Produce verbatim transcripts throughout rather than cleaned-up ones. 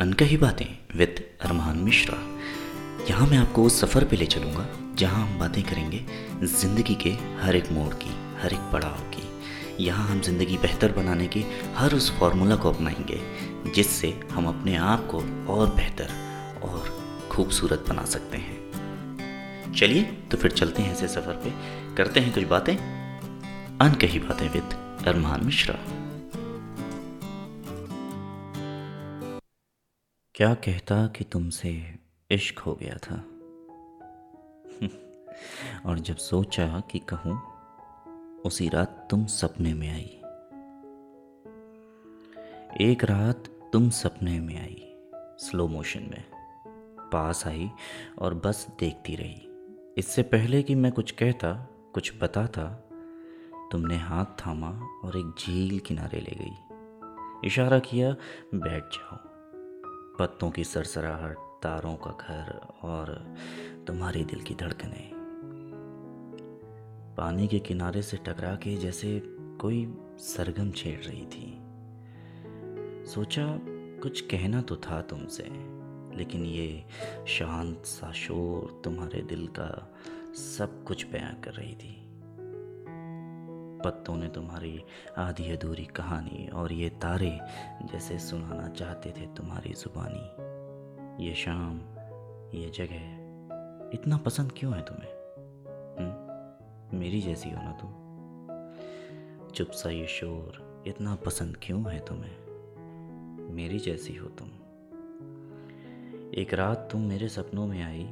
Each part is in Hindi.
अनकही बातें विद अरमान मिश्रा। यहाँ मैं आपको उस सफ़र पे ले चलूँगा जहाँ हम बातें करेंगे ज़िंदगी के हर एक मोड़ की, हर एक पड़ाव की। यहाँ हम ज़िंदगी बेहतर बनाने के हर उस फार्मूला को अपनाएंगे जिससे हम अपने आप को और बेहतर और खूबसूरत बना सकते हैं। चलिए तो फिर चलते हैं ऐसे सफ़र पे, करते हैं कुछ बातें। अनकही बातें विद अरमान मिश्रा। क्या कहता कि तुमसे इश्क हो गया था और जब सोचा कि कहूँ उसी रात तुम सपने में आई। एक रात तुम सपने में आई, स्लो मोशन में पास आई और बस देखती रही। इससे पहले कि मैं कुछ कहता, कुछ बताता, तुमने हाथ थामा और एक झील किनारे ले गई। इशारा किया बैठ जाओ। पत्तों की सरसराहट, तारों का घर और तुम्हारे दिल की धड़कनें पानी के किनारे से टकरा के जैसे कोई सरगम छेड़ रही थी। सोचा कुछ कहना तो था तुमसे, लेकिन ये शांत सा शोर तुम्हारे दिल का सब कुछ बयां कर रही थी। पत्तों ने तुम्हारी आधी अधूरी कहानी और ये तारे जैसे सुनाना चाहते थे तुम्हारी जुबानी। ये शाम, ये जगह इतना पसंद क्यों है तुम्हें? हुँ? मेरी जैसी हो ना तुम। चुप सा ये शोर इतना पसंद क्यों है तुम्हें? मेरी जैसी हो तुम। एक रात तुम मेरे सपनों में आई,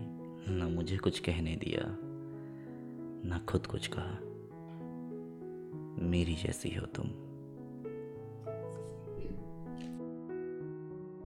ना मुझे कुछ कहने दिया, ना खुद कुछ कहा। मेरी जैसी हो तुम।